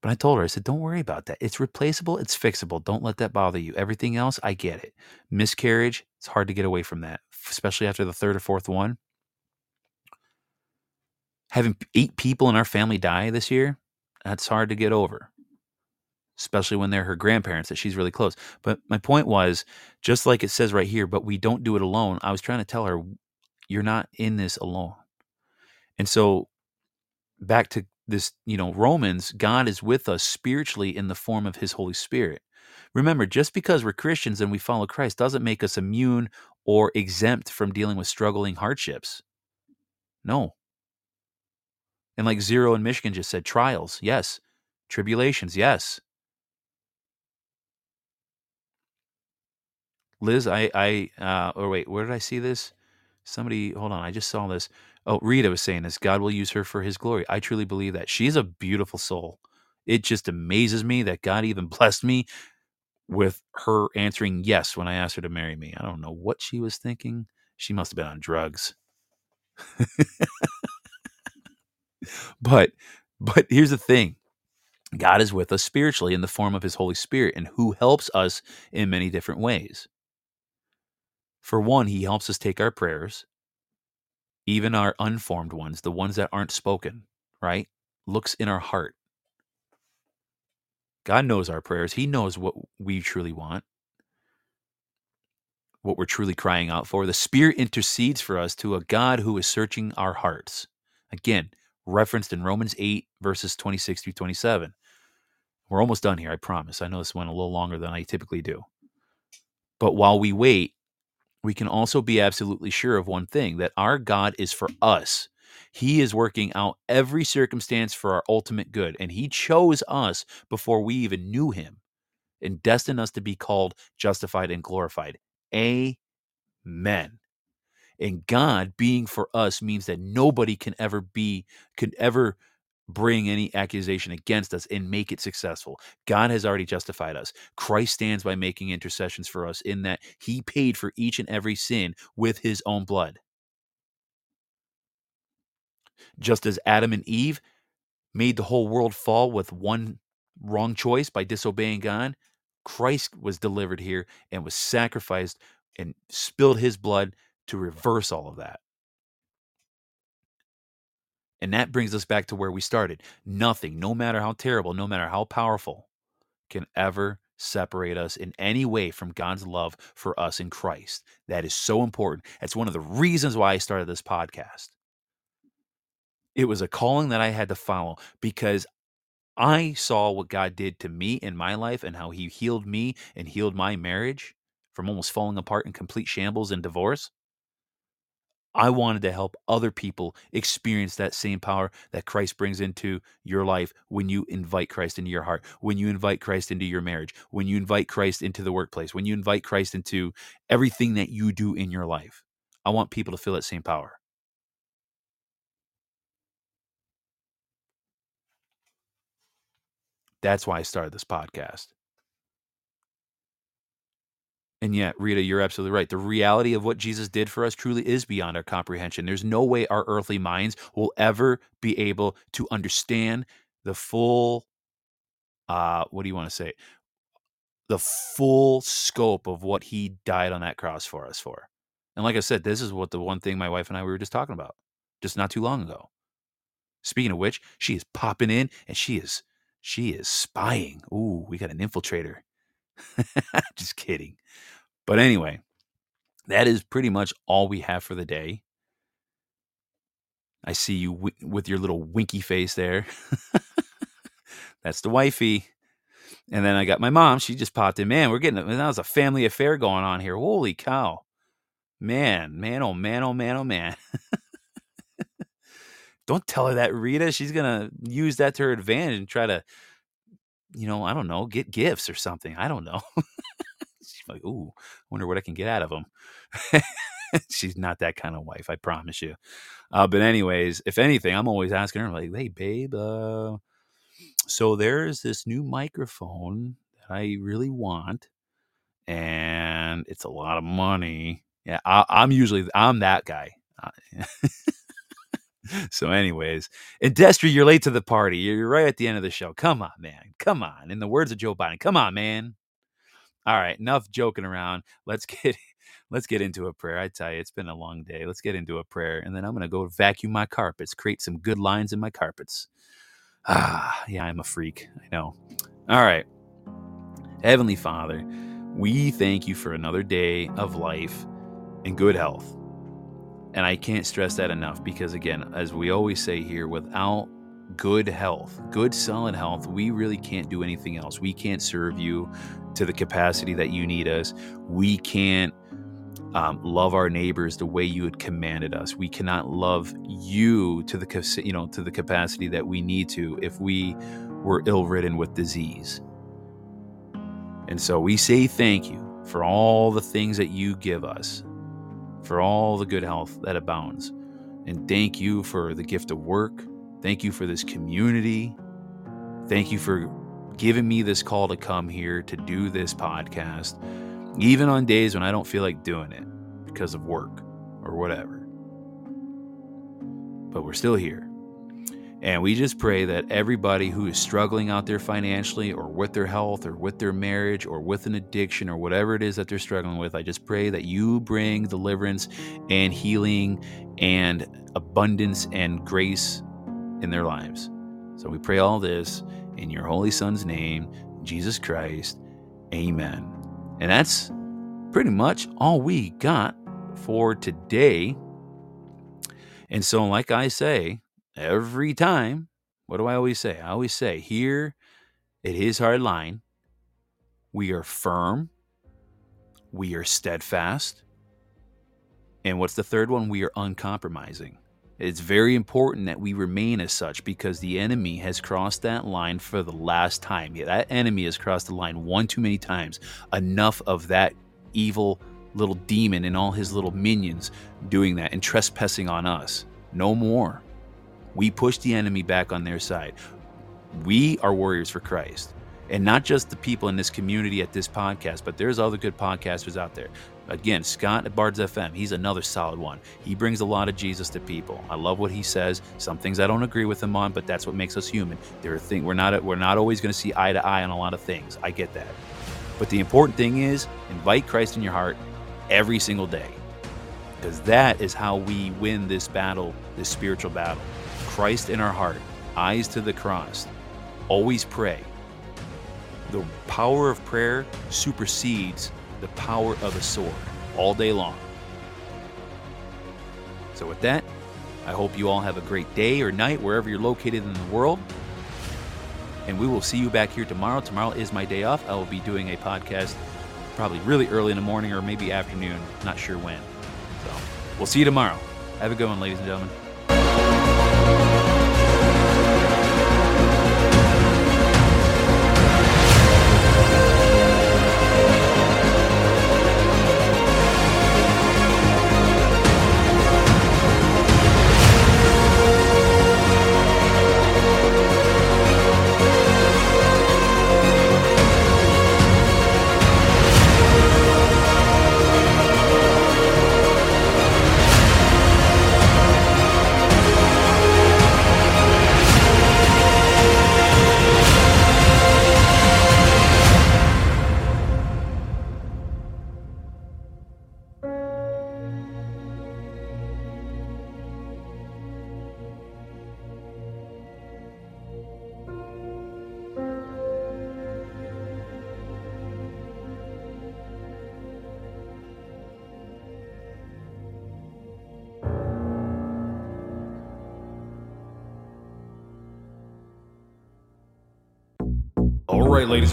But I told her, I said, don't worry about that. It's replaceable. It's fixable. Don't let that bother you. Everything else, I get it. Miscarriage, it's hard to get away from that, especially after the third or fourth one. Having eight people in our family die this year, that's hard to get over, especially when they're her grandparents that she's really close. But my point was, just like it says right here, but we don't do it alone. I was trying to tell her, you're not in this alone. And so back to this, you know, Romans, God is with us spiritually in the form of his Holy Spirit. Remember, just because we're Christians and we follow Christ doesn't make us immune or exempt from dealing with struggling hardships. No. And like Zero in Michigan just said, trials, yes. Tribulations, yes. Liz, I, I, uh, or wait, where did I see this? Somebody, hold on, I just saw this. Oh, Rita was saying this. God will use her for his glory. I truly believe that. She's a beautiful soul. It just amazes me that God even blessed me with her answering yes when I asked her to marry me. I don't know what she was thinking. She must have been on drugs. But, but here's the thing. God is with us spiritually in the form of his Holy Spirit and who helps us in many different ways. For one, he helps us take our prayers, even our unformed ones, the ones that aren't spoken, right? Looks in our heart. God knows our prayers. He knows what we truly want. what we're truly crying out for. The Spirit intercedes for us to a God who is searching our hearts. Again, referenced in Romans eight, verses twenty-six through twenty-seven. We're almost done here, I promise. I know this went a little longer than I typically do. But while we wait, we can also be absolutely sure of one thing, that our God is for us. He is working out every circumstance for our ultimate good, and He chose us before we even knew Him and destined us to be called, justified, and glorified. Amen. And God being for us means that nobody can ever be, can ever bring any accusation against us and make it successful. God has already justified us. Christ stands by making intercessions for us in that He paid for each and every sin with His own blood. Just as Adam and Eve made the whole world fall with one wrong choice by disobeying God, Christ was delivered here and was sacrificed and spilled His blood to reverse all of that. And that brings us back to where we started. Nothing, no matter how terrible, no matter how powerful, can ever separate us in any way from God's love for us in Christ. That is so important. That's one of the reasons why I started this podcast. It was a calling that I had to follow because I saw what God did to me in my life and how He healed me and healed my marriage from almost falling apart in complete shambles and divorce. I wanted to help other people experience that same power that Christ brings into your life when you invite Christ into your heart, when you invite Christ into your marriage, when you invite Christ into the workplace, when you invite Christ into everything that you do in your life. I want people to feel that same power. That's why I started this podcast. And yet, Rita, you're absolutely right. The reality of what Jesus did for us truly is beyond our comprehension. There's no way our earthly minds will ever be able to understand the full, uh, what do you want to say? The full scope of what He died on that cross for us for. And like I said, this is what the one thing my wife and I we were just talking about just not too long ago. Speaking of which, she is popping in and she is She is spying. Ooh, we got an infiltrator. Just kidding. But anyway, that is pretty much all we have for the day. I see you w- with your little winky face there. That's the wifey. And then I got my mom. She just popped in. Man, we're getting, that was a family affair going on here. Holy cow. Man, man, oh, man, oh, man, oh, man. Don't tell her that, Rita. She's going to use that to her advantage and try to, you know, I don't know, get gifts or something. I don't know. She's like, ooh, I wonder what I can get out of them. She's not that kind of wife, I promise you. Uh, but anyways, if anything, I'm always asking her, I'm like, hey, babe, uh, so there's this new microphone that I really want, and it's a lot of money. Yeah, I, I'm usually, I'm that guy. So anyways, and Destry, you're late to the party. You're right at the end of the show. Come on, man. Come on. In the words of Joe Biden, come on, man. All right, enough joking around. Let's get let's get into a prayer. I tell you, it's been a long day. Let's get into a prayer, and then I'm going to go vacuum my carpets, create some good lines in my carpets. Ah, yeah, I'm a freak. I know. All right. Heavenly Father, we thank you for another day of life and good health. And I can't stress that enough because, again, as we always say here, without good health, good solid health, we really can't do anything else. We can't serve you to the capacity that you need us. We can't um, love our neighbors the way you had commanded us. We cannot love you to the, you know, to the capacity that we need to if we were ill-ridden with disease. And so we say thank you for all the things that you give us, for all the good health that abounds. And thank you for the gift of work. Thank you for this community. Thank you for giving me this call to come here to do this podcast, even on days when I don't feel like doing it because of work or whatever. But we're still here. And we just pray that everybody who is struggling out there financially or with their health or with their marriage or with an addiction or whatever it is that they're struggling with, I just pray that you bring deliverance and healing and abundance and grace in their lives. So we pray all this in your holy Son's name, Jesus Christ. Amen. And that's pretty much all we got for today. And so, like I say, every time, what do I always say? I always say here at His Hardline, we are firm, we are steadfast, and what's the third one? We are uncompromising. It's very important that we remain as such, because the enemy has crossed that line for the last time. Yeah, that enemy has crossed the line one too many times. Enough of that evil little demon and all his little minions doing that and trespassing on us. No more. We push the enemy back on their side. We are warriors for Christ. And not just the people in this community at this podcast, but there's other good podcasters out there. Again, Scott at Bards F M, he's another solid one. He brings a lot of Jesus to people. I love what he says. Some things I don't agree with him on, but that's what makes us human. There are things we're not we're not always going to see eye to eye on a lot of things. I get that. But the important thing is, invite Christ in your heart every single day, because that is how we win this battle, this spiritual battle. Christ in our heart, eyes to the cross. Always pray. The power of prayer supersedes the power of a sword all day long. So with that, I hope you all have a great day or night wherever you're located in the world. And we will see you back here tomorrow. Tomorrow is my day off. I will be doing a podcast probably really early in the morning or maybe afternoon. Not sure when. So we'll see you tomorrow. Have a good one, ladies and gentlemen. All right, ladies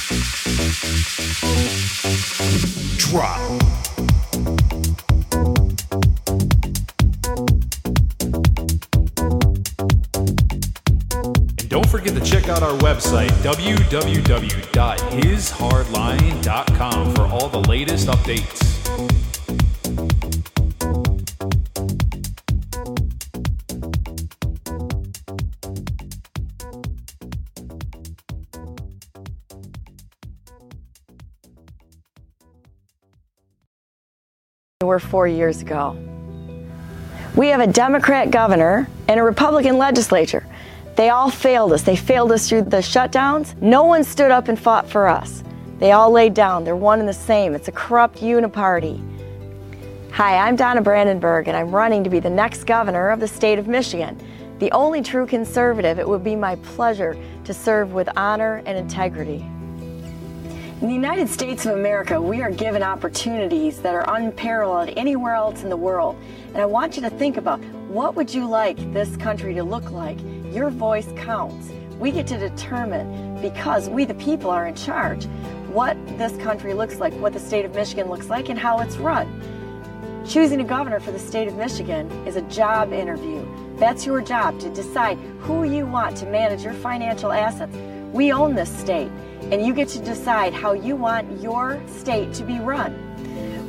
Drop. And don't forget to check out our website, w w w dot his hardline dot com, for all the latest updates. Were four years ago. We have a Democrat governor and a Republican legislature. They all failed us. They failed us through the shutdowns. No one stood up and fought for us. They all laid down. They're one and the same. It's a corrupt uniparty. Hi, I'm Donna Brandenburg, and I'm running to be the next governor of the state of Michigan. The only true conservative, it would be my pleasure to serve with honor and integrity. In the United States of America, we are given opportunities that are unparalleled anywhere else in the world. And I want you to think about, what would you like this country to look like? Your voice counts. We get to determine, because we the people are in charge, what this country looks like, what the state of Michigan looks like, and how it's run. Choosing a governor for the state of Michigan is a job interview. That's your job, to decide who you want to manage your financial assets. We own this state, and you get to decide how you want your state to be run.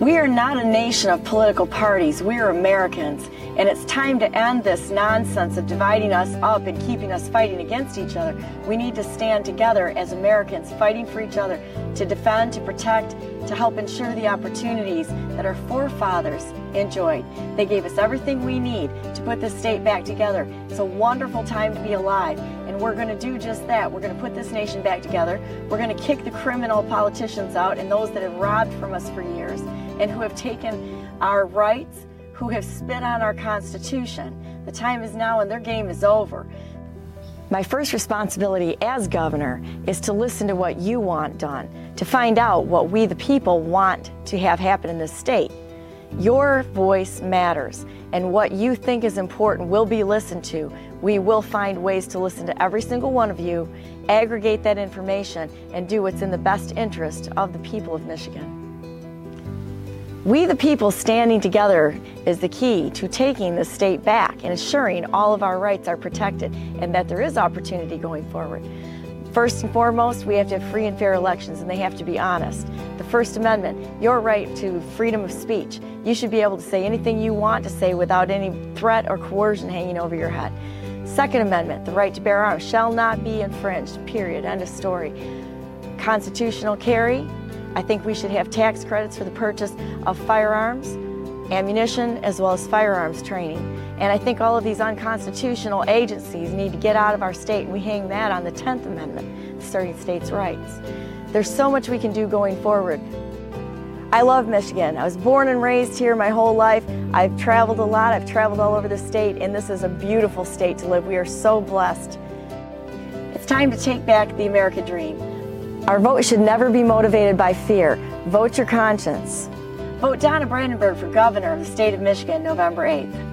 We are not a nation of political parties. We are Americans. And it's time to end this nonsense of dividing us up and keeping us fighting against each other. We need to stand together as Americans, fighting for each other, to defend, to protect, to help ensure the opportunities that our forefathers enjoyed. They gave us everything we need to put this state back together. It's a wonderful time to be alive, and we're going to do just that. We're going to put this nation back together. We're going to kick the criminal politicians out and those that have robbed from us for years and who have taken our rights, who have spit on our Constitution. The time is now and their game is over. My first responsibility as governor is to listen to what you want done, to find out what we the people want to have happen in this state. Your voice matters, and what you think is important will be listened to. We will find ways to listen to every single one of you, aggregate that information, and do what's in the best interest of the people of Michigan. We the people standing together is the key to taking the state back and ensuring all of our rights are protected and that there is opportunity going forward. First and foremost, we have to have free and fair elections, and they have to be honest. The First Amendment, your right to freedom of speech. You should be able to say anything you want to say without any threat or coercion hanging over your head. Second Amendment, the right to bear arms shall not be infringed, period, end of story. Constitutional carry. I think we should have tax credits for the purchase of firearms, ammunition, as well as firearms training. And I think all of these unconstitutional agencies need to get out of our state, and we hang that on the tenth Amendment, asserting states' rights. There's so much we can do going forward. I love Michigan. I was born and raised here my whole life. I've traveled a lot. I've traveled all over the state, and this is a beautiful state to live. We are so blessed. It's time to take back the American dream. Our vote should never be motivated by fear. Vote your conscience. Vote Donna Brandenburg for governor of the state of Michigan, November eighth.